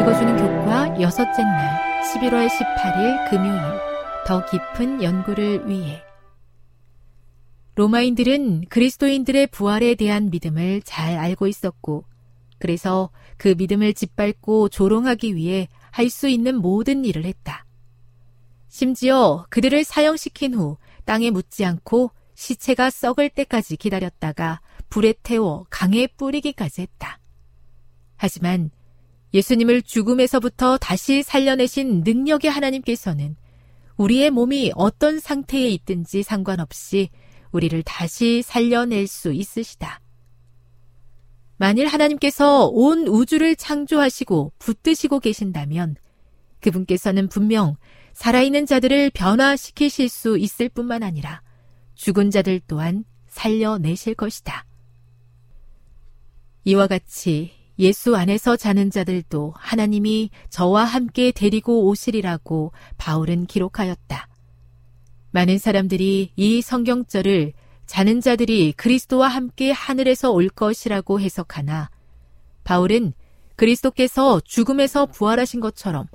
읽어주는 교과 여섯째 날 11월 18일 금요일 더 깊은 연구를 위해 로마인들은 그리스도인들의 부활에 대한 믿음을 잘 알고 있었고 그래서 그 믿음을 짓밟고 조롱하기 위해 할 수 있는 모든 일을 했다. 심지어 그들을 사형시킨 후 땅에 묻지 않고 시체가 썩을 때까지 기다렸다가 불에 태워 강에 뿌리기까지 했다. 하지만 예수님을 죽음에서부터 다시 살려내신 능력의 하나님께서는 우리의 몸이 어떤 상태에 있든지 상관없이 우리를 다시 살려낼 수 있으시다. 만일 하나님께서 온 우주를 창조하시고 붙드시고 계신다면 그분께서는 분명 살아있는 자들을 변화시키실 수 있을 뿐만 아니라 죽은 자들 또한 살려내실 것이다. 이와 같이 예수 안에서 자는 자들도 하나님이 저와 함께 데리고 오시리라고 바울은 기록하였다. 많은 사람들이 이 성경절을 자는 자들이 그리스도와 함께 하늘에서 올 것이라고 해석하나 바울은 그리스도께서 죽음에서 부활하신 것처럼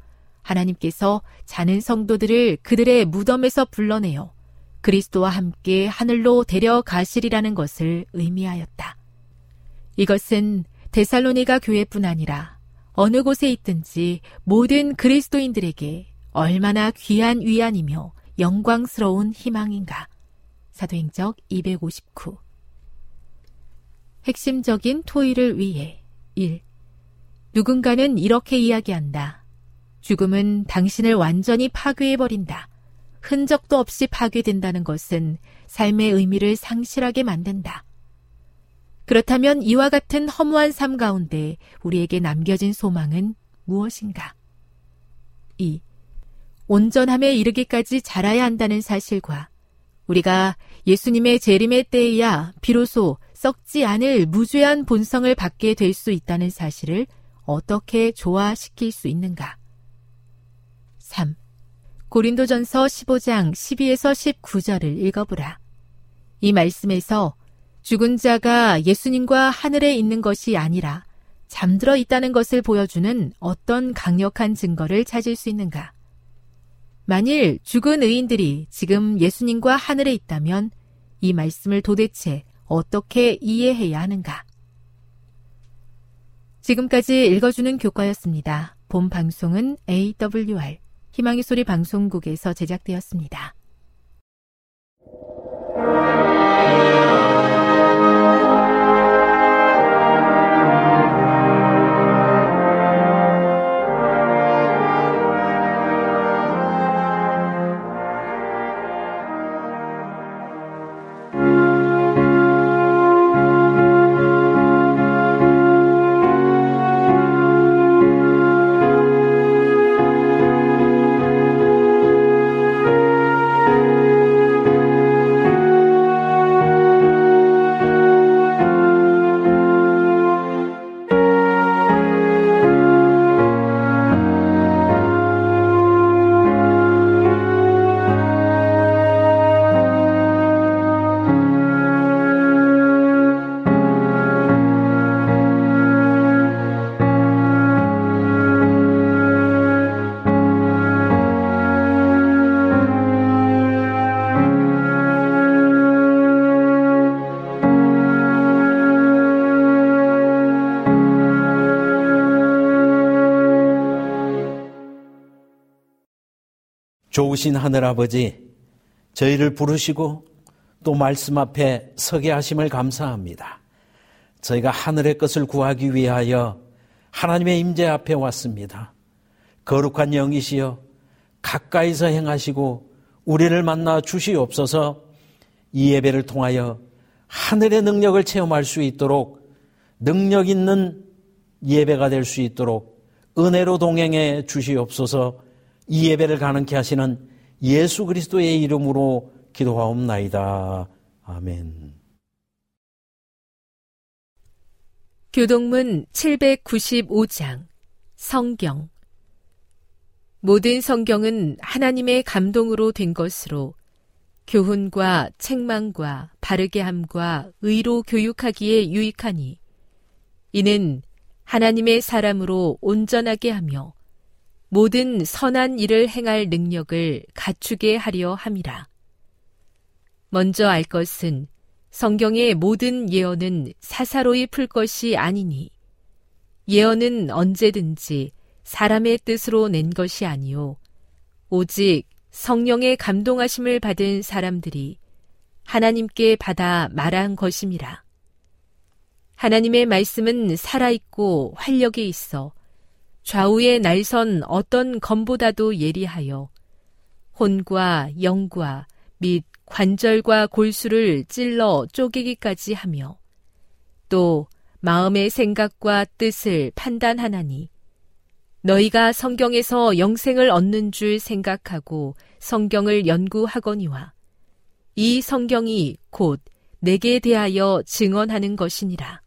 하나님께서 자는 성도들을 그들의 무덤에서 불러내어 그리스도와 함께 하늘로 데려가시리라는 것을 의미하였다. 이것은 데살로니가 교회뿐 아니라 어느 곳에 있든지 모든 그리스도인들에게 얼마나 귀한 위안이며 영광스러운 희망인가. 사도행적 259. 핵심적인 토의를 위해 1. 누군가는 이렇게 이야기한다. 죽음은 당신을 완전히 파괴해버린다. 흔적도 없이 파괴된다는 것은 삶의 의미를 상실하게 만든다. 그렇다면 이와 같은 허무한 삶 가운데 우리에게 남겨진 소망은 무엇인가? 2. 온전함에 이르기까지 자라야 한다는 사실과 우리가 예수님의 재림의 때에야 비로소 썩지 않을 무죄한 본성을 받게 될 수 있다는 사실을 어떻게 조화시킬 수 있는가? 3. 고린도전서 15장 12에서 19절을 읽어보라. 이 말씀에서 죽은 자가 예수님과 하늘에 있는 것이 아니라 잠들어 있다는 것을 보여주는 어떤 강력한 증거를 찾을 수 있는가? 만일 죽은 의인들이 지금 예수님과 하늘에 있다면 이 말씀을 도대체 어떻게 이해해야 하는가? 지금까지 읽어주는 교과였습니다. 본 방송은 AWR 희망의 소리 방송국에서 제작되었습니다. 좋으신 하늘아버지, 저희를 부르시고 또 말씀 앞에 서게 하심을 감사합니다. 저희가 하늘의 것을 구하기 위하여 하나님의 임재 앞에 왔습니다. 거룩한 영이시여 가까이서 행하시고 우리를 만나 주시옵소서. 이 예배를 통하여 하늘의 능력을 체험할 수 있도록, 능력 있는 예배가 될 수 있도록 은혜로 동행해 주시옵소서. 이 예배를 가능케 하시는 예수 그리스도의 이름으로 기도하옵나이다. 아멘. 교독문 795장 성경. 모든 성경은 하나님의 감동으로 된 것으로 교훈과 책망과 바르게 함과 의로 교육하기에 유익하니, 이는 하나님의 사람으로 온전하게 하며 모든 선한 일을 행할 능력을 갖추게 하려 함이라. 먼저 알 것은 성경의 모든 예언은 사사로이 풀 것이 아니니, 예언은 언제든지 사람의 뜻으로 낸 것이 아니요 오직 성령의 감동하심을 받은 사람들이 하나님께 받아 말한 것임이라. 하나님의 말씀은 살아있고 활력이 있어 좌우의 날선 어떤 검보다도 예리하여 혼과 영과 및 관절과 골수를 찔러 쪼개기까지 하며 또 마음의 생각과 뜻을 판단하나니, 너희가 성경에서 영생을 얻는 줄 생각하고 성경을 연구하거니와 이 성경이 곧 내게 대하여 증언하는 것이니라.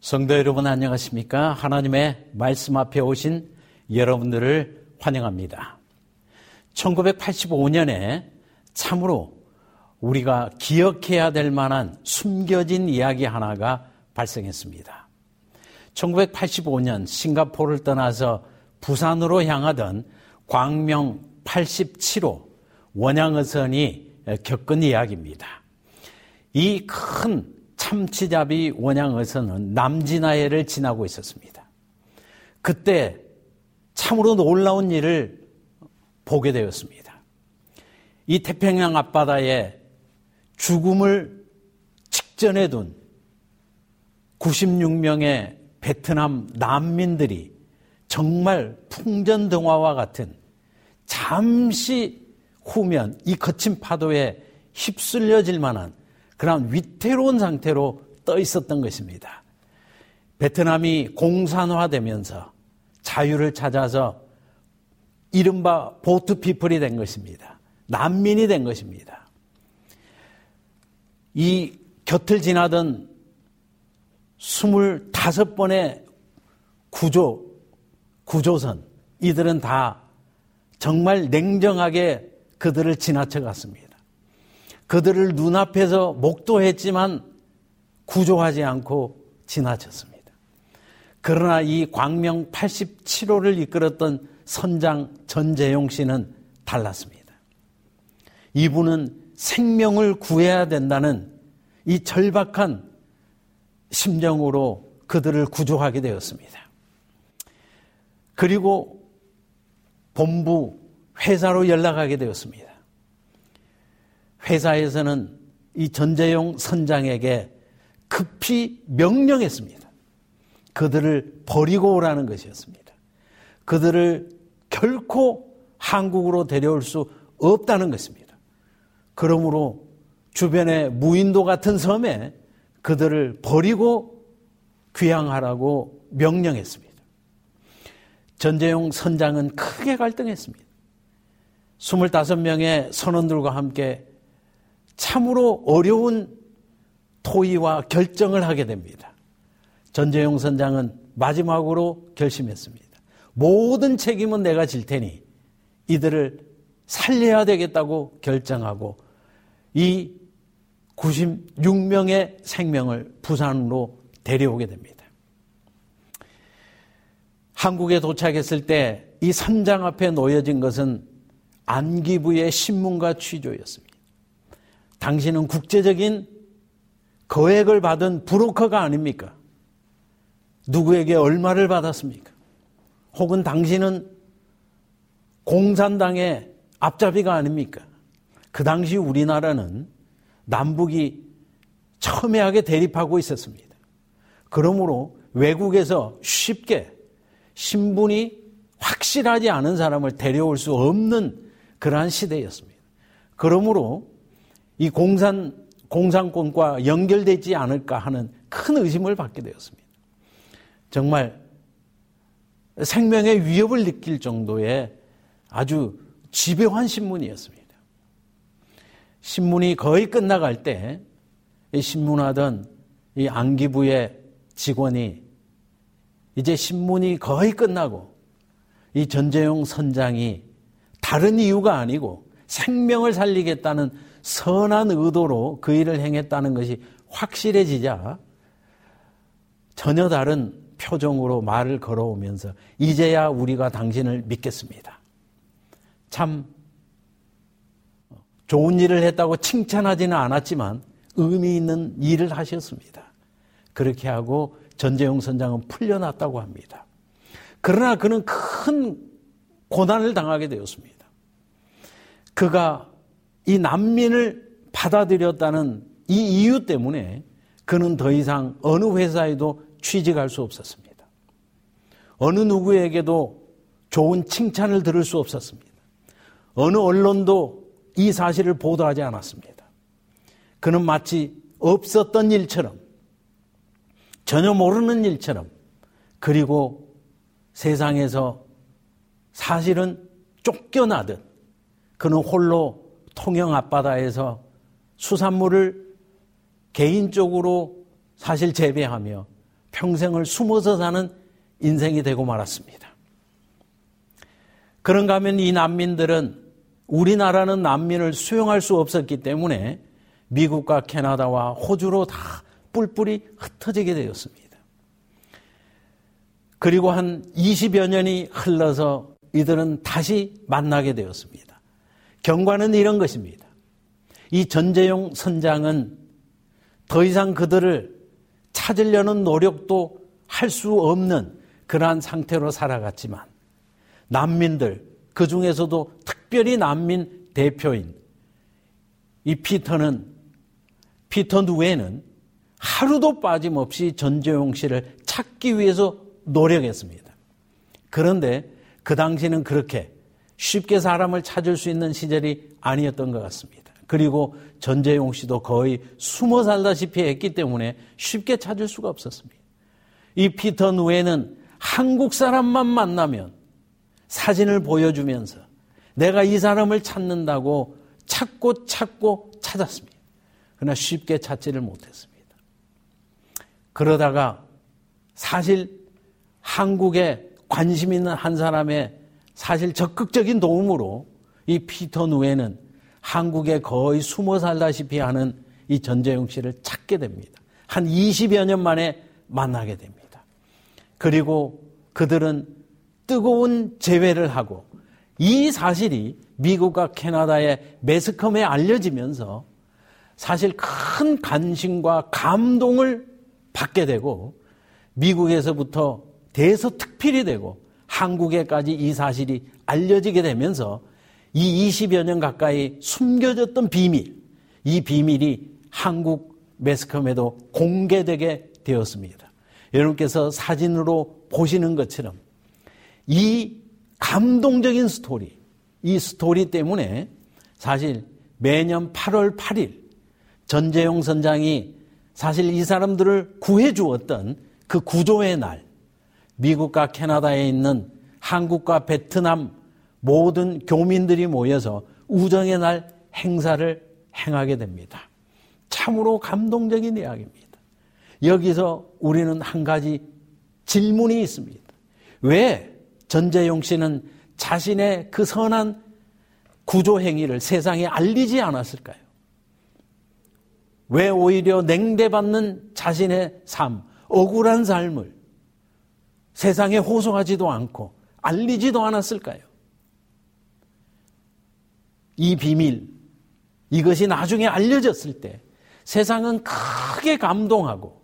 성도 여러분 안녕하십니까? 하나님의 말씀 앞에 오신 여러분들을 환영합니다. 1985년에 참으로 우리가 기억해야 될 만한 숨겨진 이야기 하나가 발생했습니다. 1985년 싱가포르를 떠나서 부산으로 향하던 광명 87호 원양어선이 겪은 이야기입니다. 이 큰 참치잡이 원양어선은 남진아해를 지나고 있었습니다. 그때 참으로 놀라운 일을 보게 되었습니다. 이 태평양 앞바다에 죽음을 직전에 둔 96명의 베트남 난민들이 정말 풍전등화와 같은 잠시 후면 이 거친 파도에 휩쓸려질 만한 그런 위태로운 상태로 떠 있었던 것입니다. 베트남이 공산화되면서 자유를 찾아서 이른바 보트피플이 된 것입니다. 난민이 된 것입니다. 이 곁을 지나던 25번의 구조선 이들은 다 정말 냉정하게 그들을 지나쳐갔습니다. 그들을 눈앞에서 목도했지만 구조하지 않고 지나쳤습니다. 그러나 이 광명 87호를 이끌었던 선장 전재용 씨는 달랐습니다. 이분은 생명을 구해야 된다는 이 절박한 심정으로 그들을 구조하게 되었습니다. 그리고 본부 회사로 연락하게 되었습니다. 회사에서는 이 전재용 선장에게 급히 명령했습니다. 그들을 버리고 오라는 것이었습니다. 그들을 결코 한국으로 데려올 수 없다는 것입니다. 그러므로 주변의 무인도 같은 섬에 그들을 버리고 귀향하라고 명령했습니다. 전재용 선장은 크게 갈등했습니다. 25명의 선원들과 함께 참으로 어려운 토의와 결정을 하게 됩니다. 전재용 선장은 마지막으로 결심했습니다. 모든 책임은 내가 질 테니 이들을 살려야 되겠다고 결정하고 이 96명의 생명을 부산으로 데려오게 됩니다. 한국에 도착했을 때 이 선장 앞에 놓여진 것은 안기부의 신문과 취조였습니다. 당신은 국제적인 거액을 받은 브로커가 아닙니까? 누구에게 얼마를 받았습니까? 혹은 당신은 공산당의 앞잡이가 아닙니까? 그 당시 우리나라는 남북이 첨예하게 대립하고 있었습니다. 그러므로 외국에서 쉽게 신분이 확실하지 않은 사람을 데려올 수 없는 그러한 시대였습니다. 그러므로 이 공산권과 연결되지 않을까 하는 큰 의심을 받게 되었습니다. 정말 생명의 위협을 느낄 정도의 아주 집요한 신문이었습니다. 신문이 거의 끝나갈 때 이 신문하던 이 안기부의 직원이 이제 신문이 거의 끝나고 이 전재용 선장이 다른 이유가 아니고 생명을 살리겠다는 선한 의도로 그 일을 행했다는 것이 확실해지자 전혀 다른 표정으로 말을 걸어오면서 이제야 우리가 당신을 믿겠습니다. 참 좋은 일을 했다고 칭찬하지는 않았지만 의미 있는 일을 하셨습니다. 그렇게 하고 전재용 선장은 풀려났다고 합니다. 그러나 그는 큰 고난을 당하게 되었습니다. 그가 이 난민을 받아들였다는 이 이유 때문에 그는 더 이상 어느 회사에도 취직할 수 없었습니다. 어느 누구에게도 좋은 칭찬을 들을 수 없었습니다. 어느 언론도 이 사실을 보도하지 않았습니다. 그는 마치 없었던 일처럼, 전혀 모르는 일처럼, 그리고 세상에서 사실은 쫓겨나듯 그는 홀로 통영 앞바다에서 수산물을 개인적으로 사실 재배하며 평생을 숨어서 사는 인생이 되고 말았습니다. 그런가 하면 이 난민들은, 우리나라는 난민을 수용할 수 없었기 때문에 미국과 캐나다와 호주로 다 뿔뿔이 흩어지게 되었습니다. 그리고 한 20여 년이 흘러서 이들은 다시 만나게 되었습니다. 경과는 이런 것입니다. 이 전재용 선장은 더 이상 그들을 찾으려는 노력도 할 수 없는 그러한 상태로 살아갔지만, 난민들, 그 중에서도 특별히 난민 대표인 이 피터 누에는 하루도 빠짐없이 전재용 씨를 찾기 위해서 노력했습니다. 그런데 그 당시는 그렇게 쉽게 사람을 찾을 수 있는 시절이 아니었던 것 같습니다. 그리고 전재용 씨도 거의 숨어 살다시피 했기 때문에 쉽게 찾을 수가 없었습니다. 이 피터 누에는 한국 사람만 만나면 사진을 보여주면서 내가 이 사람을 찾는다고 찾고 찾았습니다. 그러나 쉽게 찾지를 못했습니다. 그러다가 사실 한국에 관심 있는 한 사람의 사실 적극적인 도움으로 이 피터 누에는 한국에 거의 숨어 살다시피 하는 이 전재용 씨를 찾게 됩니다. 한 20여 년 만에 만나게 됩니다. 그리고 그들은 뜨거운 재회를 하고, 이 사실이 미국과 캐나다의 매스컴에 알려지면서 사실 큰 관심과 감동을 받게 되고, 미국에서부터 대서특필이 되고 한국에까지 이 사실이 알려지게 되면서 이 20여 년 가까이 숨겨졌던 비밀, 이 비밀이 한국 매스컴에도 공개되게 되었습니다. 여러분께서 사진으로 보시는 것처럼 이 감동적인 스토리, 이 스토리 때문에 사실 매년 8월 8일 전재용 선장이 사실 이 사람들을 구해주었던 그 구조의 날, 미국과 캐나다에 있는 한국과 베트남 모든 교민들이 모여서 우정의 날 행사를 행하게 됩니다. 참으로 감동적인 이야기입니다. 여기서 우리는 한 가지 질문이 있습니다. 왜 전재용 씨는 자신의 그 선한 구조 행위를 세상에 알리지 않았을까요? 왜 오히려 냉대받는 자신의 삶, 억울한 삶을 세상에 호소하지도 않고 알리지도 않았을까요? 이 비밀, 이것이 나중에 알려졌을 때 세상은 크게 감동하고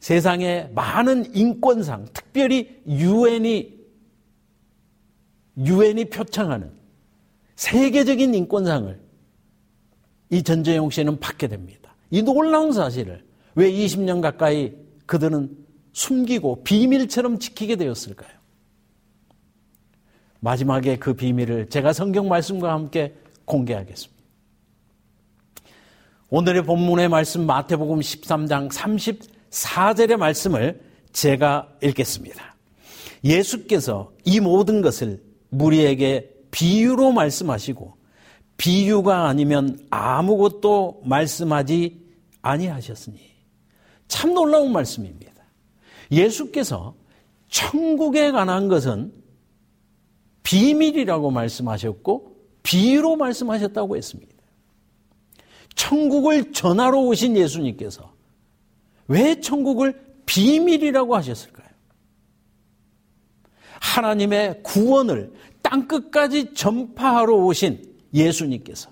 세상의 많은 인권상, 특별히 유엔이 표창하는 세계적인 인권상을 이 전재용 씨는 받게 됩니다. 이 놀라운 사실을 왜 20년 가까이 그들은 숨기고 비밀처럼 지키게 되었을까요? 마지막에 그 비밀을 제가 성경 말씀과 함께 공개하겠습니다. 오늘의 본문의 말씀 마태복음 13장 34절의 말씀을 제가 읽겠습니다. 예수께서 이 모든 것을 무리에게 비유로 말씀하시고 비유가 아니면 아무것도 말씀하지 아니하셨으니. 참 놀라운 말씀입니다. 예수께서 천국에 관한 것은 비밀이라고 말씀하셨고 비유로 말씀하셨다고 했습니다. 천국을 전하러 오신 예수님께서 왜 천국을 비밀이라고 하셨을까요? 하나님의 구원을 땅끝까지 전파하러 오신 예수님께서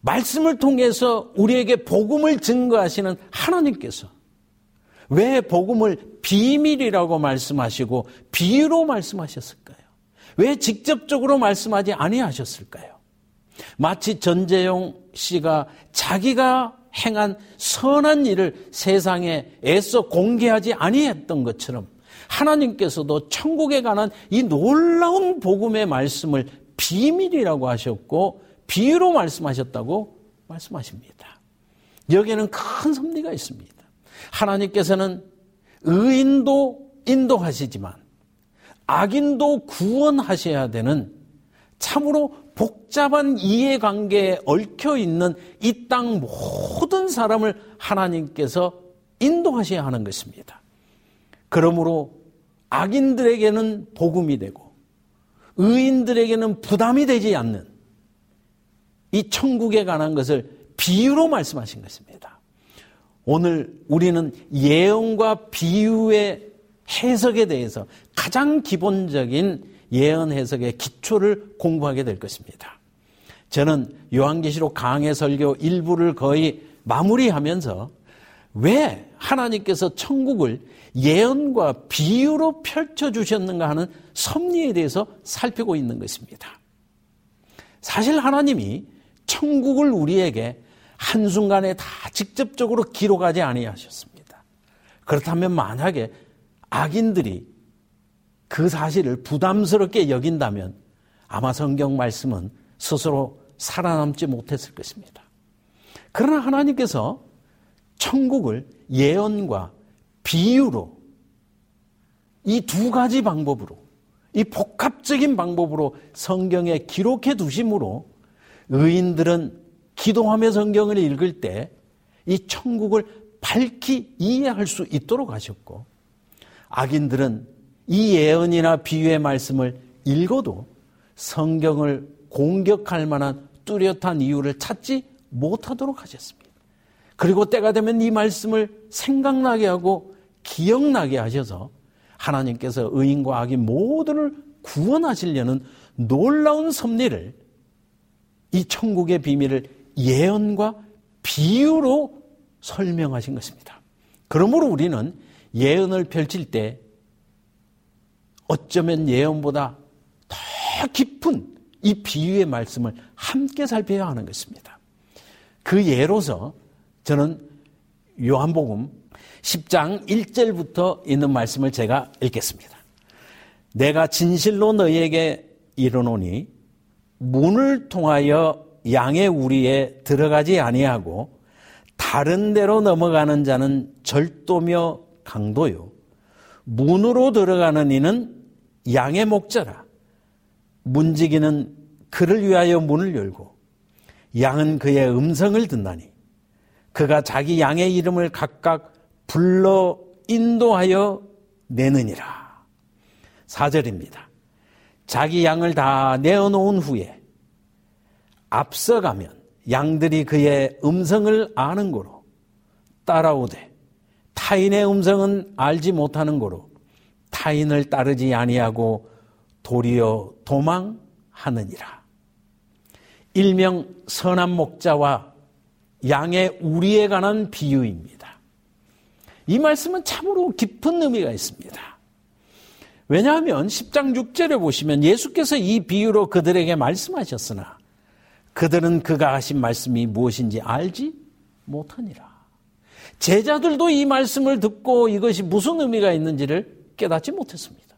말씀을 통해서 우리에게 복음을 증거하시는 하나님께서 왜 복음을 비밀이라고 말씀하시고 비유로 말씀하셨을까요? 왜 직접적으로 말씀하지 아니하셨을까요? 마치 전재용 씨가 자기가 행한 선한 일을 세상에 애써 공개하지 아니했던 것처럼 하나님께서도 천국에 관한 이 놀라운 복음의 말씀을 비밀이라고 하셨고 비유로 말씀하셨다고 말씀하십니다. 여기에는 큰 섭리가 있습니다. 하나님께서는 의인도 인도하시지만 악인도 구원하셔야 되는 참으로 복잡한 이해관계에 얽혀있는 이 땅 모든 사람을 하나님께서 인도하셔야 하는 것입니다. 그러므로 악인들에게는 복음이 되고 의인들에게는 부담이 되지 않는 이 천국에 관한 것을 비유로 말씀하신 것입니다. 오늘 우리는 예언과 비유의 해석에 대해서 가장 기본적인 예언 해석의 기초를 공부하게 될 것입니다. 저는 요한계시록 강해 설교 일부를 거의 마무리하면서 왜 하나님께서 천국을 예언과 비유로 펼쳐주셨는가 하는 섭리에 대해서 살피고 있는 것입니다. 사실 하나님이 천국을 우리에게 한순간에 다 직접적으로 기록하지 아니하셨습니다. 그렇다면 만약에 악인들이 그 사실을 부담스럽게 여긴다면 아마 성경 말씀은 스스로 살아남지 못했을 것입니다. 그러나 하나님께서 천국을 예언과 비유로 이 두 가지 방법으로 이 복합적인 방법으로 성경에 기록해 두심으로 의인들은 기도하며 성경을 읽을 때 이 천국을 밝히 이해할 수 있도록 하셨고 악인들은 이 예언이나 비유의 말씀을 읽어도 성경을 공격할 만한 뚜렷한 이유를 찾지 못하도록 하셨습니다. 그리고 때가 되면 이 말씀을 생각나게 하고 기억나게 하셔서 하나님께서 의인과 악인 모두를 구원하시려는 놀라운 섭리를 이 천국의 비밀을 예언과 비유로 설명하신 것입니다. 그러므로 우리는 예언을 펼칠 때 어쩌면 예언보다 더 깊은 이 비유의 말씀을 함께 살펴야 하는 것입니다. 그 예로서 저는 요한복음 10장 1절부터 있는 말씀을 제가 읽겠습니다. 내가 진실로 너희에게 이르노니 문을 통하여 양의 우리에 들어가지 아니하고 다른 데로 넘어가는 자는 절도며 강도요 문으로 들어가는 이는 양의 목자라. 문지기는 그를 위하여 문을 열고 양은 그의 음성을 듣나니 그가 자기 양의 이름을 각각 불러 인도하여 내느니라. 4절입니다. 자기 양을 다 내어놓은 후에 앞서가면 양들이 그의 음성을 아는 고로 따라오되 타인의 음성은 알지 못하는 고로 타인을 따르지 아니하고 도리어 도망하느니라. 일명 선한 목자와 양의 우리에 관한 비유입니다. 이 말씀은 참으로 깊은 의미가 있습니다. 왜냐하면 10장 6절에 보시면 예수께서 이 비유로 그들에게 말씀하셨으나 그들은 그가 하신 말씀이 무엇인지 알지 못하니라. 제자들도 이 말씀을 듣고 이것이 무슨 의미가 있는지를 깨닫지 못했습니다.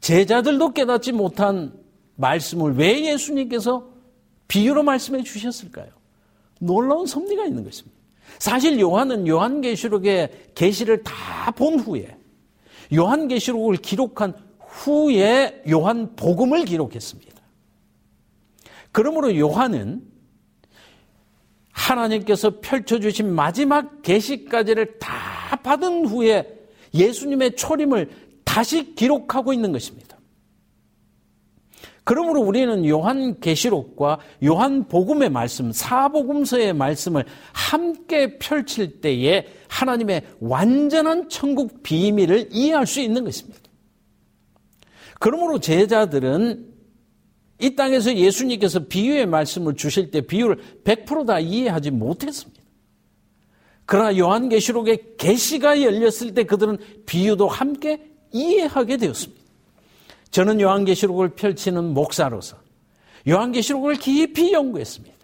제자들도 깨닫지 못한 말씀을 왜 예수님께서 비유로 말씀해 주셨을까요? 놀라운 섭리가 있는 것입니다. 사실 요한은 요한계시록의 계시를 다 본 후에 요한계시록을 기록한 후에 요한복음을 기록했습니다. 그러므로 요한은 하나님께서 펼쳐주신 마지막 계시까지를 다 받은 후에 예수님의 초림을 다시 기록하고 있는 것입니다. 그러므로 우리는 요한계시록과 요한복음의 말씀, 사복음서의 말씀을 함께 펼칠 때에 하나님의 완전한 천국 비밀을 이해할 수 있는 것입니다. 그러므로 제자들은 이 땅에서 예수님께서 비유의 말씀을 주실 때 비유를 100% 다 이해하지 못했습니다. 그러나 요한계시록의 계시가 열렸을 때 그들은 비유도 함께 이해하게 되었습니다. 저는 요한계시록을 펼치는 목사로서 요한계시록을 깊이 연구했습니다.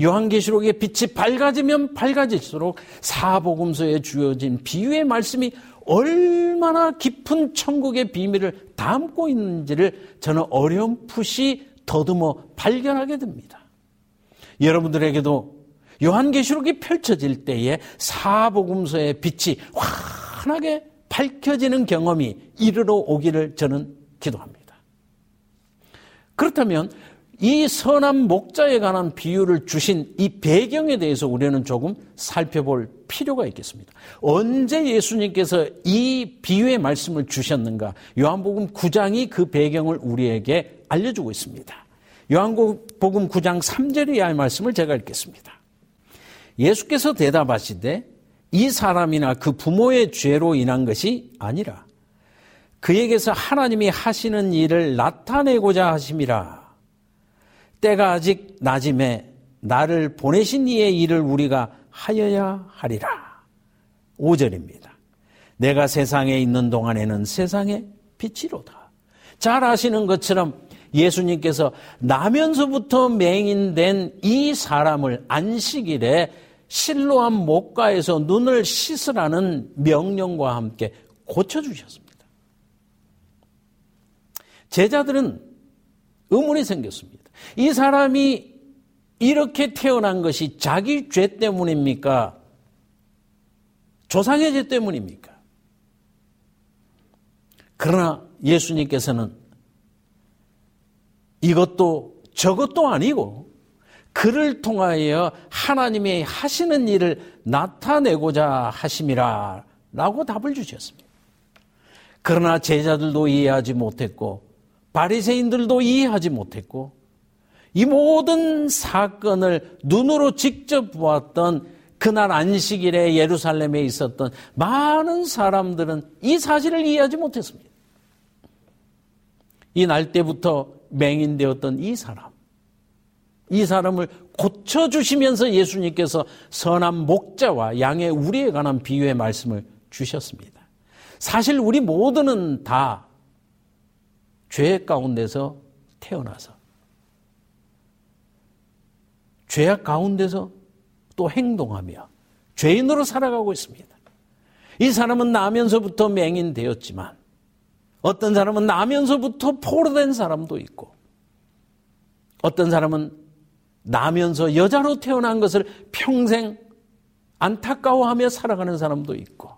요한계시록의 빛이 밝아지면 밝아질수록 사복음서에 주어진 비유의 말씀이 얼마나 깊은 천국의 비밀을 담고 있는지를 저는 어렴풋이 더듬어 발견하게 됩니다. 여러분들에게도 요한계시록이 펼쳐질 때에 사복음서의 빛이 환하게 밝혀지는 경험이 이르러 오기를 저는 기도합니다. 그렇다면 이 선한 목자에 관한 비유를 주신 이 배경에 대해서 우리는 조금 살펴볼 필요가 있겠습니다. 언제 예수님께서 이 비유의 말씀을 주셨는가? 요한복음 9장이 그 배경을 우리에게 알려주고 있습니다. 요한복음 9장 3절의 이 말씀을 제가 읽겠습니다. 예수께서 대답하시되 이 사람이나 그 부모의 죄로 인한 것이 아니라 그에게서 하나님이 하시는 일을 나타내고자 하심이라. 때가 아직 낮음에 나를 보내신 이의 일을 우리가 하여야 하리라. 5절입니다. 내가 세상에 있는 동안에는 세상의 빛이로다. 잘 아시는 것처럼 예수님께서 나면서부터 맹인된 이 사람을 안식일에 실로암 목가에서 눈을 씻으라는 명령과 함께 고쳐주셨습니다. 제자들은 의문이 생겼습니다. 이 사람이 이렇게 태어난 것이 자기 죄 때문입니까? 조상의 죄 때문입니까? 그러나 예수님께서는 이것도 저것도 아니고 그를 통하여 하나님이 하시는 일을 나타내고자 하심이라 라고 답을 주셨습니다. 그러나 제자들도 이해하지 못했고 바리새인들도 이해하지 못했고 이 모든 사건을 눈으로 직접 보았던 그날 안식일에 예루살렘에 있었던 많은 사람들은 이 사실을 이해하지 못했습니다. 이 날때부터 맹인되었던 이 사람을 고쳐주시면서 예수님께서 선한 목자와 양의 우리에 관한 비유의 말씀을 주셨습니다. 사실 우리 모두는 다 죄 가운데서 태어나서 죄악 가운데서 또 행동하며 죄인으로 살아가고 있습니다. 이 사람은 나면서부터 맹인되었지만 어떤 사람은 나면서부터 포로된 사람도 있고 어떤 사람은 나면서 여자로 태어난 것을 평생 안타까워하며 살아가는 사람도 있고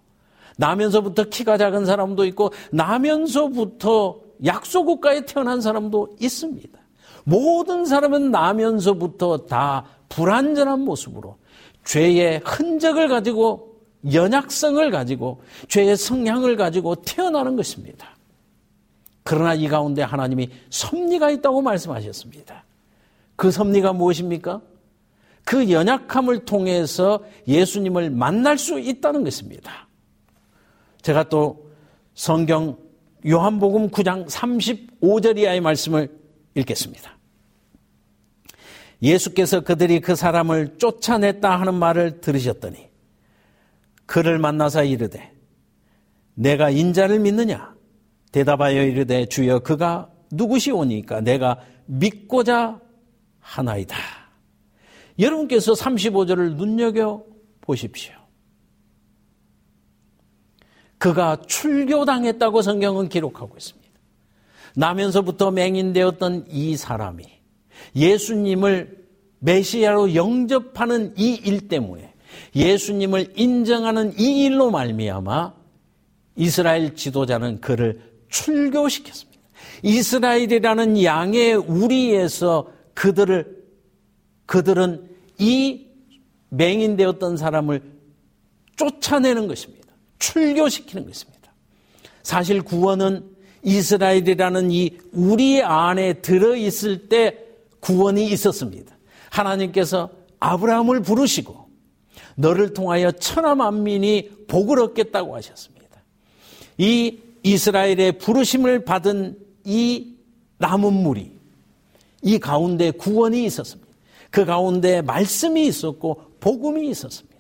나면서부터 키가 작은 사람도 있고 나면서부터 약소국가에 태어난 사람도 있습니다. 모든 사람은 나면서부터 다 불완전한 모습으로 죄의 흔적을 가지고 연약성을 가지고 죄의 성향을 가지고 태어나는 것입니다. 그러나 이 가운데 하나님이 섭리가 있다고 말씀하셨습니다. 그 섭리가 무엇입니까? 그 연약함을 통해서 예수님을 만날 수 있다는 것입니다. 제가 또 성경 요한복음 9장 35절 이하의 말씀을 읽겠습니다. 예수께서 그들이 그 사람을 쫓아냈다 하는 말을 들으셨더니 그를 만나사 이르되 내가 인자를 믿느냐? 대답하여 이르되 주여 그가 누구시오니까 내가 믿고자 하나이다. 여러분께서 35절을 눈여겨보십시오. 그가 출교당했다고 성경은 기록하고 있습니다. 나면서부터 맹인되었던 이 사람이 예수님을 메시아로 영접하는 이 일 때문에 예수님을 인정하는 이 일로 말미암아 이스라엘 지도자는 그를 출교시켰습니다. 이스라엘이라는 양의 우리에서 그들은 이 맹인되었던 사람을 쫓아내는 것입니다. 출교시키는 것입니다. 사실 구원은 이스라엘이라는 이 우리 안에 들어있을 때 구원이 있었습니다. 하나님께서 아브라함을 부르시고 너를 통하여 천하 만민이 복을 얻겠다고 하셨습니다. 이 이스라엘의 부르심을 받은 이 남은 무리, 이 가운데 구원이 있었습니다. 그 가운데 말씀이 있었고 복음이 있었습니다.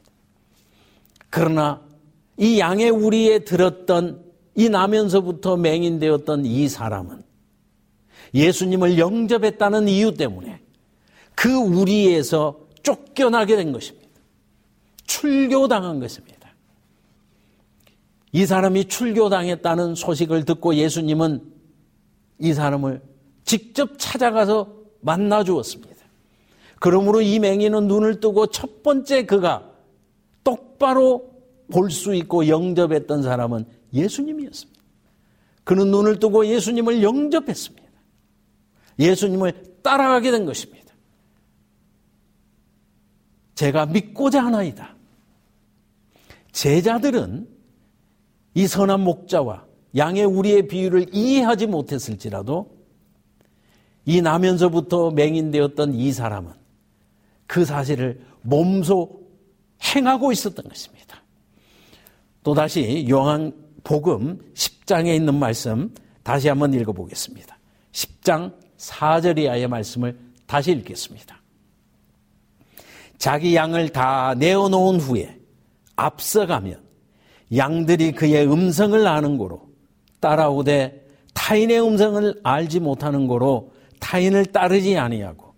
그러나 이 양의 우리에 들었던 이 나면서부터 맹인되었던 이 사람은 예수님을 영접했다는 이유 때문에 그 우리에서 쫓겨나게 된 것입니다. 출교당한 것입니다. 이 사람이 출교당했다는 소식을 듣고 예수님은 이 사람을 직접 찾아가서 만나 주었습니다. 그러므로 이 맹인은 눈을 뜨고 첫 번째 그가 똑바로 볼 수 있고 영접했던 사람은 예수님이었습니다. 그는 눈을 뜨고 예수님을 영접했습니다. 예수님을 따라가게 된 것입니다. 제가 믿고자 하나이다. 제자들은 이 선한 목자와 양의 우리의 비유를 이해하지 못했을지라도 이 나면서부터 맹인되었던 이 사람은 그 사실을 몸소 행하고 있었던 것입니다. 또다시 요한복음 10장에 있는 말씀 다시 한번 읽어보겠습니다. 10장 4절 이하의 말씀을 다시 읽겠습니다. 자기 양을 다 내어놓은 후에 앞서가면 양들이 그의 음성을 아는 고로 따라오되 타인의 음성을 알지 못하는 고로 타인을 따르지 아니하고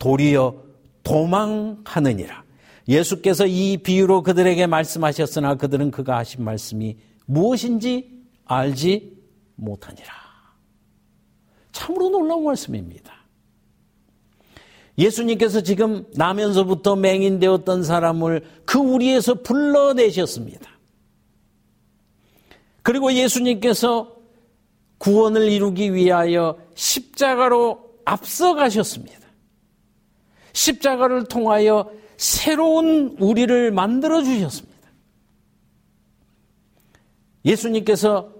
도리어 도망하느니라. 예수께서 이 비유로 그들에게 말씀하셨으나 그들은 그가 하신 말씀이 무엇인지 알지 못하니라. 참으로 놀라운 말씀입니다. 예수님께서 지금 나면서부터 맹인되었던 사람을 그 우리에서 불러내셨습니다. 그리고 예수님께서 구원을 이루기 위하여 십자가로 앞서가셨습니다. 십자가를 통하여 새로운 우리를 만들어 주셨습니다. 예수님께서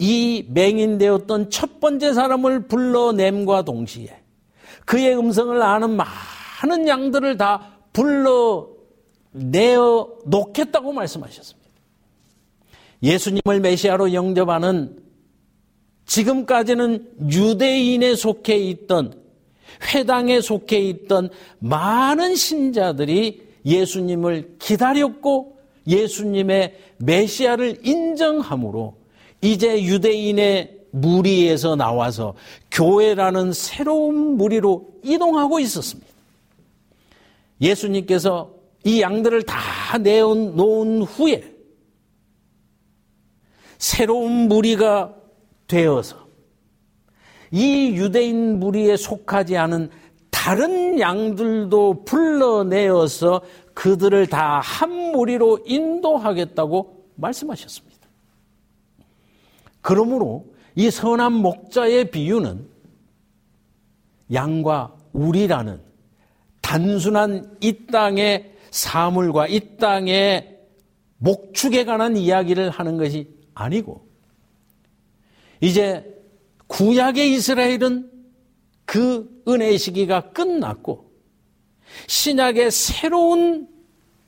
이 맹인되었던 첫 번째 사람을 불러냄과 동시에 그의 음성을 아는 많은 양들을 다 불러내어 놓겠다고 말씀하셨습니다. 예수님을 메시아로 영접하는 지금까지는 유대인에 속해 있던 회당에 속해 있던 많은 신자들이 예수님을 기다렸고 예수님의 메시아를 인정함으로 이제 유대인의 무리에서 나와서 교회라는 새로운 무리로 이동하고 있었습니다. 예수님께서 이 양들을 다 내어놓은 후에 새로운 무리가 되어서 이 유대인 무리에 속하지 않은 다른 양들도 불러내어서 그들을 다 한 무리로 인도하겠다고 말씀하셨습니다. 그러므로 이 선한 목자의 비유는 양과 우리라는 단순한 이 땅의 사물과 이 땅의 목축에 관한 이야기를 하는 것이 아니고 이제 구약의 이스라엘은 그 은혜의 시기가 끝났고 신약의 새로운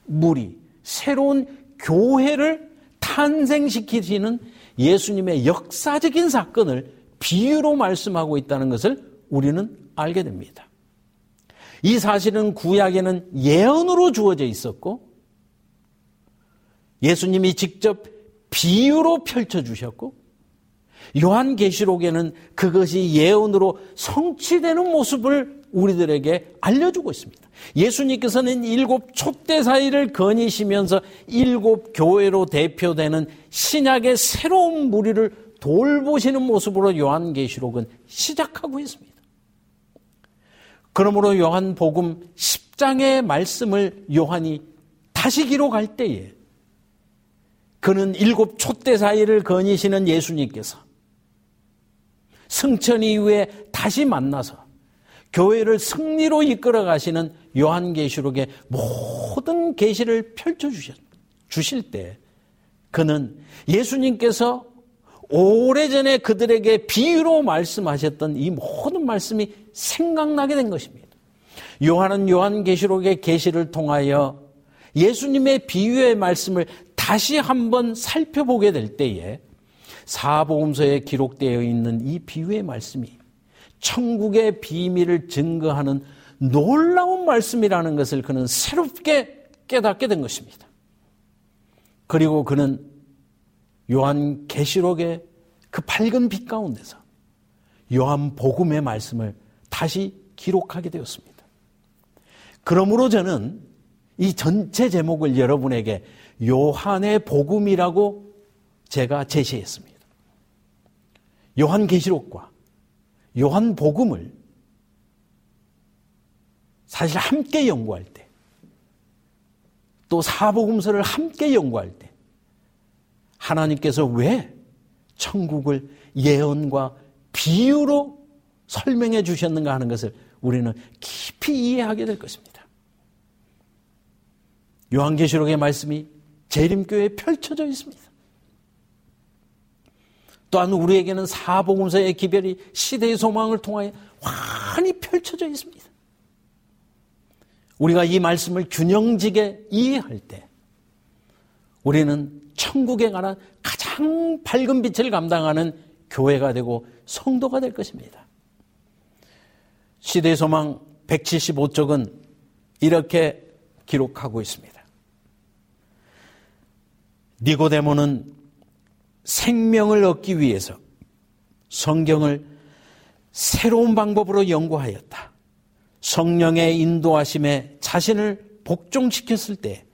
무리, 새로운 교회를 탄생시키시는 예수님의 역사적인 사건을 비유로 말씀하고 있다는 것을 우리는 알게 됩니다. 이 사실은 구약에는 예언으로 주어져 있었고 예수님이 직접 비유로 펼쳐주셨고 요한계시록에는 그것이 예언으로 성취되는 모습을 우리들에게 알려주고 있습니다. 예수님께서는 7 촛대사이를 거니시면서 7 교회로 대표되는 신약의 새로운 무리를 돌보시는 모습으로 요한계시록은 시작하고 있습니다. 그러므로 요한복음 10장의 말씀을 요한이 다시 기록할 때에 그는 7 촛대사이를 거니시는 예수님께서 승천 이후에 다시 만나서 교회를 승리로 이끌어 가시는 요한계시록의 모든 계시를 펼쳐주실 때 그는 예수님께서 오래전에 그들에게 비유로 말씀하셨던 이 모든 말씀이 생각나게 된 것입니다. 요한은 요한계시록의 계시를 통하여 예수님의 비유의 말씀을 다시 한번 살펴보게 될 때에 사복음서에 기록되어 있는 이 비유의 말씀이 천국의 비밀을 증거하는 놀라운 말씀이라는 것을 그는 새롭게 깨닫게 된 것입니다. 그리고 그는 요한 계시록의 그 밝은 빛 가운데서 요한 복음의 말씀을 다시 기록하게 되었습니다. 그러므로 저는 이 전체 제목을 여러분에게 요한의 복음이라고 제가 제시했습니다. 요한 계시록과 요한 복음을 사실 함께 연구할 때, 또 사복음서를 함께 연구할 때 하나님께서 왜 천국을 예언과 비유로 설명해 주셨는가 하는 것을 우리는 깊이 이해하게 될 것입니다. 요한계시록의 말씀이 재림교회에 펼쳐져 있습니다. 또한 우리에게는 사복음서의 기별이 시대의 소망을 통하여 환히 펼쳐져 있습니다. 우리가 이 말씀을 균형지게 이해할 때 우리는 천국에 관한 가장 밝은 빛을 감당하는 교회가 되고 성도가 될 것입니다. 시대의 소망 175쪽은 이렇게 기록하고 있습니다. 니고데모는 생명을 얻기 위해서 성경을 새로운 방법으로 연구하였다. 성령의 인도하심에 자신을 복종시켰을 때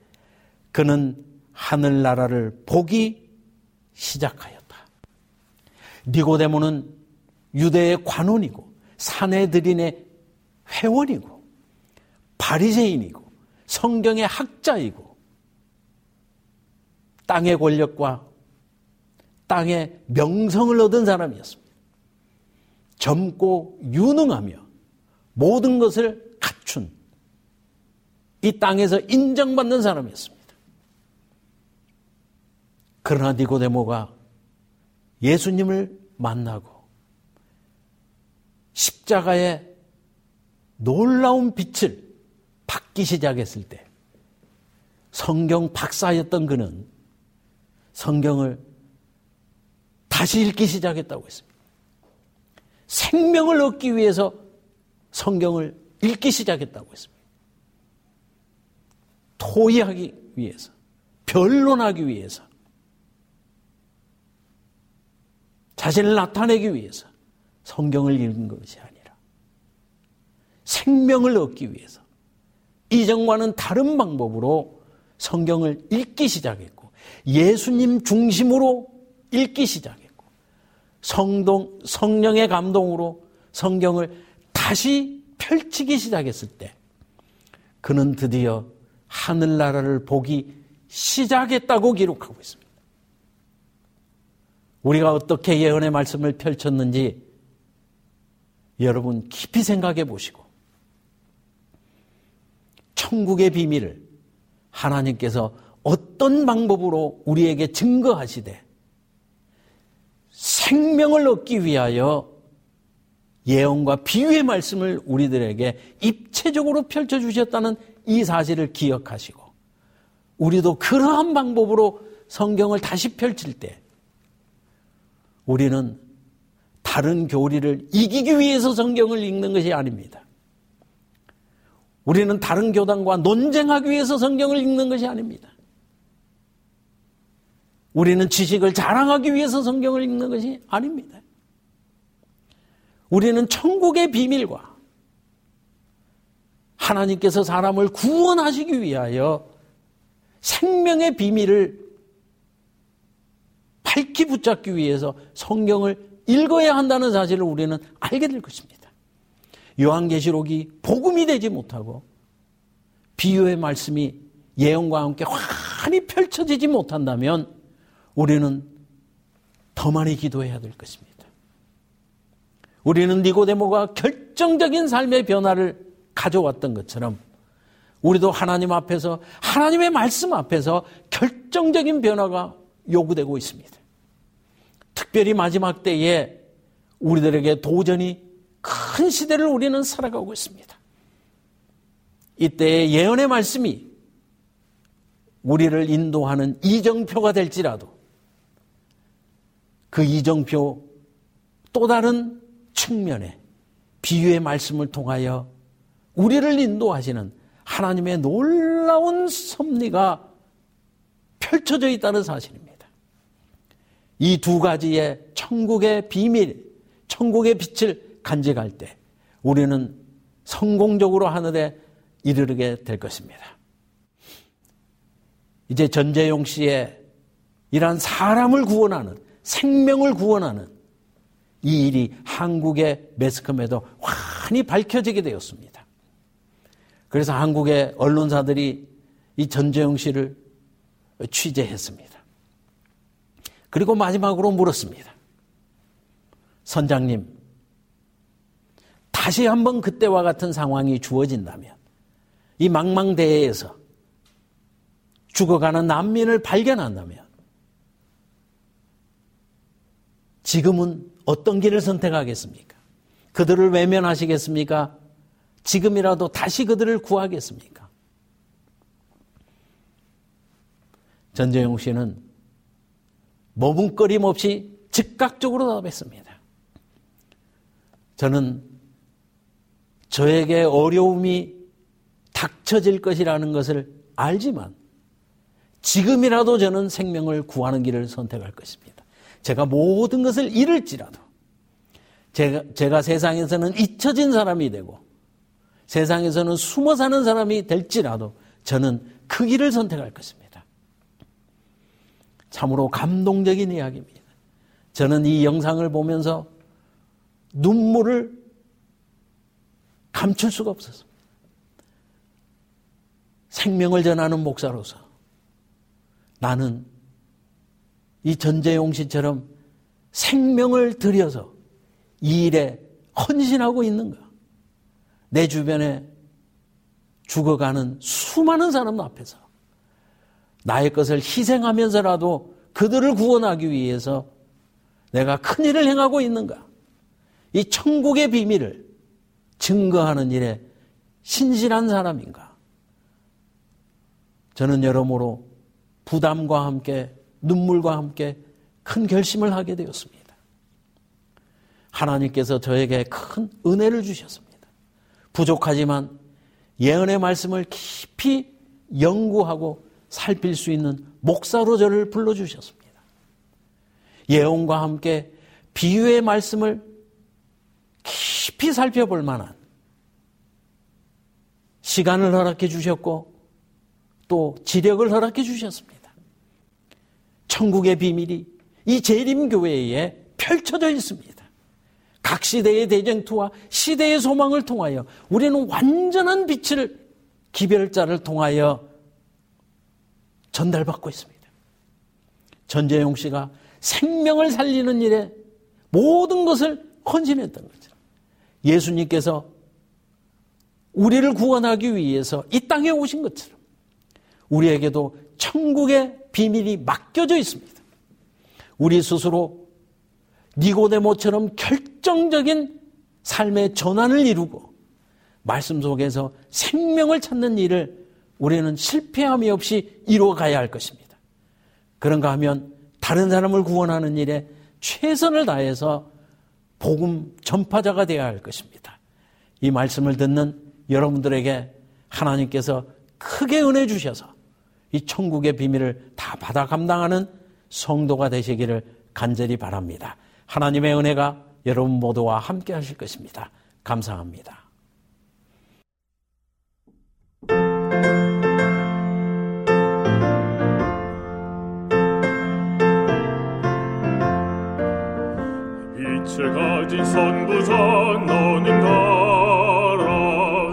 그는 하늘나라를 보기 시작하였다. 니고데모는 유대의 관원이고 사내들인의 회원이고 바리새인이고 성경의 학자이고 땅의 권력과 땅의 명성을 얻은 사람이었습니다. 젊고 유능하며 모든 것을 갖춘 이 땅에서 인정받는 사람이었습니다. 그러나 니고데모가 예수님을 만나고 십자가의 놀라운 빛을 받기 시작했을 때 성경 박사였던 그는 성경을 다시 읽기 시작했다고 했습니다. 생명을 얻기 위해서 성경을 읽기 시작했다고 했습니다. 토의하기 위해서, 변론하기 위해서, 자신을 나타내기 위해서 성경을 읽은 것이 아니라 생명을 얻기 위해서 이전과는 다른 방법으로 성경을 읽기 시작했고 예수님 중심으로 읽기 시작했고 성령의 감동으로 성경을 다시 펼치기 시작했을 때 그는 드디어 하늘나라를 보기 시작했다고 기록하고 있습니다. 우리가 어떻게 예언의 말씀을 펼쳤는지 여러분 깊이 생각해 보시고 천국의 비밀을 하나님께서 어떤 방법으로 우리에게 증거하시되 생명을 얻기 위하여 예언과 비유의 말씀을 우리들에게 입체적으로 펼쳐주셨다는 이 사실을 기억하시고, 우리도 그러한 방법으로 성경을 다시 펼칠 때 우리는 다른 교리를 이기기 위해서 성경을 읽는 것이 아닙니다. 우리는 다른 교단과 논쟁하기 위해서 성경을 읽는 것이 아닙니다. 우리는 지식을 자랑하기 위해서 성경을 읽는 것이 아닙니다. 우리는 천국의 비밀과 하나님께서 사람을 구원하시기 위하여 생명의 비밀을 밝히 붙잡기 위해서 성경을 읽어야 한다는 사실을 우리는 알게 될 것입니다. 요한계시록이 복음이 되지 못하고 비유의 말씀이 예언과 함께 환히 펼쳐지지 못한다면 우리는 더 많이 기도해야 될 것입니다. 우리는 니고데모가 결정적인 삶의 변화를 가져왔던 것처럼 우리도 하나님 앞에서, 하나님의 말씀 앞에서 결정적인 변화가 요구되고 있습니다. 특별히 마지막 때에 우리들에게 도전이 큰 시대를 우리는 살아가고 있습니다. 이때의 예언의 말씀이 우리를 인도하는 이정표가 될지라도 그 이정표 또 다른 측면에 비유의 말씀을 통하여 우리를 인도하시는 하나님의 놀라운 섭리가 펼쳐져 있다는 사실입니다. 이 두 가지의 천국의 비밀, 천국의 빛을 간직할 때 우리는 성공적으로 하늘에 이르게 될 것입니다. 이제 전재용 씨의 이러한 사람을 구원하는, 생명을 구원하는 이 일이 한국의 매스컴에도 환히 밝혀지게 되었습니다. 그래서 한국의 언론사들이 이 전재용 씨를 취재했습니다. 그리고 마지막으로 물었습니다. 선장님, 다시 한번 그때와 같은 상황이 주어진다면 이 망망대해에서 죽어가는 난민을 발견한다면 지금은 어떤 길을 선택하겠습니까? 그들을 외면하시겠습니까? 지금이라도 다시 그들을 구하겠습니까? 전재용 씨는 머뭇거림 없이 즉각적으로 답했습니다. 저는 저에게 어려움이 닥쳐질 것이라는 것을 알지만 지금이라도 저는 생명을 구하는 길을 선택할 것입니다. 제가 모든 것을 잃을지라도 제가 세상에서는 잊혀진 사람이 되고 세상에서는 숨어 사는 사람이 될지라도 저는 그 길을 선택할 것입니다. 참으로 감동적인 이야기입니다. 저는 이 영상을 보면서 눈물을 감출 수가 없었습니다. 생명을 전하는 목사로서 나는 이 전재용 씨처럼 생명을 들여서 이 일에 헌신하고 있는가? 내 주변에 죽어가는 수많은 사람 앞에서 나의 것을 희생하면서라도 그들을 구원하기 위해서 내가 큰일을 행하고 있는가? 이 천국의 비밀을 증거하는 일에 신실한 사람인가? 저는 여러모로 부담과 함께 눈물과 함께 큰 결심을 하게 되었습니다. 하나님께서 저에게 큰 은혜를 주셨습니다. 부족하지만 예언의 말씀을 깊이 연구하고 살필 수 있는 목사로 저를 불러주셨습니다. 예언과 함께 비유의 말씀을 깊이 살펴볼 만한 시간을 허락해 주셨고 또 지력을 허락해 주셨습니다. 천국의 비밀이 이 재림교회에 펼쳐져 있습니다. 각 시대의 대쟁투와 시대의 소망을 통하여 우리는 완전한 빛을 기별자를 통하여 전달받고 있습니다. 전재용 씨가 생명을 살리는 일에 모든 것을 헌신했던 것처럼 예수님께서 우리를 구원하기 위해서 이 땅에 오신 것처럼 우리에게도 천국의 비밀이 맡겨져 있습니다. 우리 스스로 니고데모처럼 결정적인 삶의 전환을 이루고 말씀 속에서 생명을 찾는 일을 우리는 실패함이 없이 이루어가야 할 것입니다. 그런가 하면 다른 사람을 구원하는 일에 최선을 다해서 복음 전파자가 되어야 할 것입니다. 이 말씀을 듣는 여러분들에게 하나님께서 크게 은혜 주셔서 이 천국의 비밀을 다 받아 감당하는 성도가 되시기를 간절히 바랍니다. 하나님의 은혜가 여러분 모두와 함께 하실 것입니다. 감사합니다. 이제 가진 선부자 너는 가라.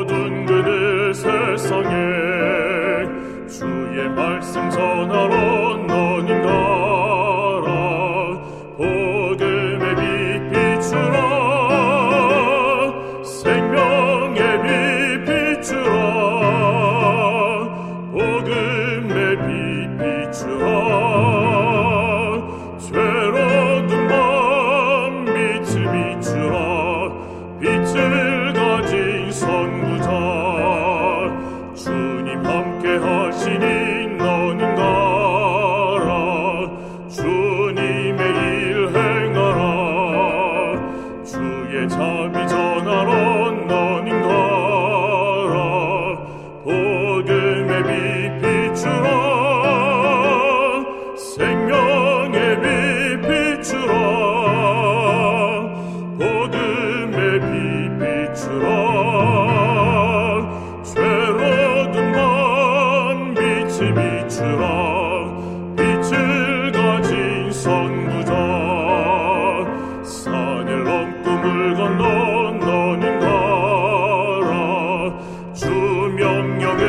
어두운 그늘 세상에 주의 말씀 전하러 너는 가라. 복음의 빛 비추라. 생명의 빛 비추라. 복음의 빛 비추라. 죄로 눈 빛을 가진 선구자 주님 함께 하시니 너는 가라. 주님의 일 행하라. 주의 자비 전하러 너는 가라. 복음의 빛 비추라. 생명의 빛 비추라. 빛을 가진 선구자 산을 넘고 물 건너 너는 가라. 주 명령에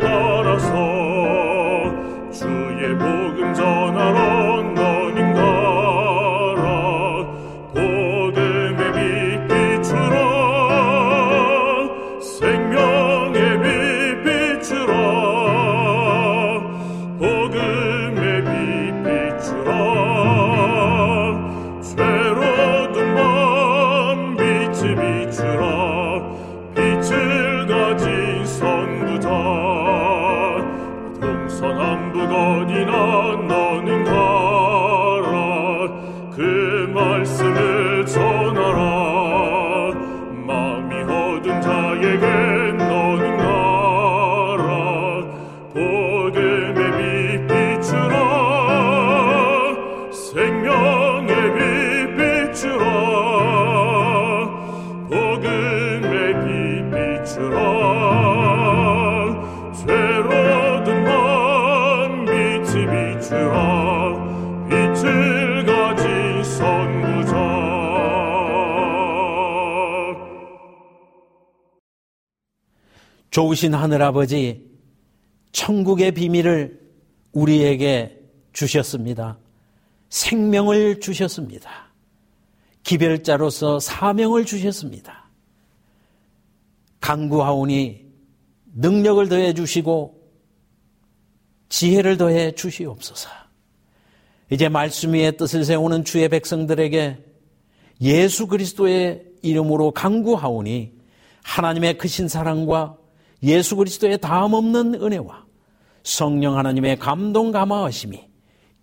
따라서 주의 복음 전하러 너는 가라. 복음의 빛 비추라. 생명의 빛 비추라. 어디나 너는 가라. 그 말씀을 전하라. 마음이 어두운 자에게 너는 가라. 복음의 빛 비추라. 생명의 빛 비추라. 복음의 빛 비추라. 죄로 주라. 빛을 가진 선구자. 좋으신 하늘아버지, 천국의 비밀을 우리에게 주셨습니다. 생명을 주셨습니다. 기별자로서 사명을 주셨습니다. 간구하오니 능력을 더해 주시고 지혜를 더해 주시옵소서. 이제 말씀 위에 뜻을 세우는 주의 백성들에게 예수 그리스도의 이름으로 간구하오니 하나님의 크신 사랑과 예수 그리스도의 다함없는 은혜와 성령 하나님의 감동 감화하심이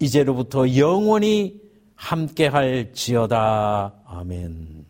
이제로부터 영원히 함께할 지어다. 아멘.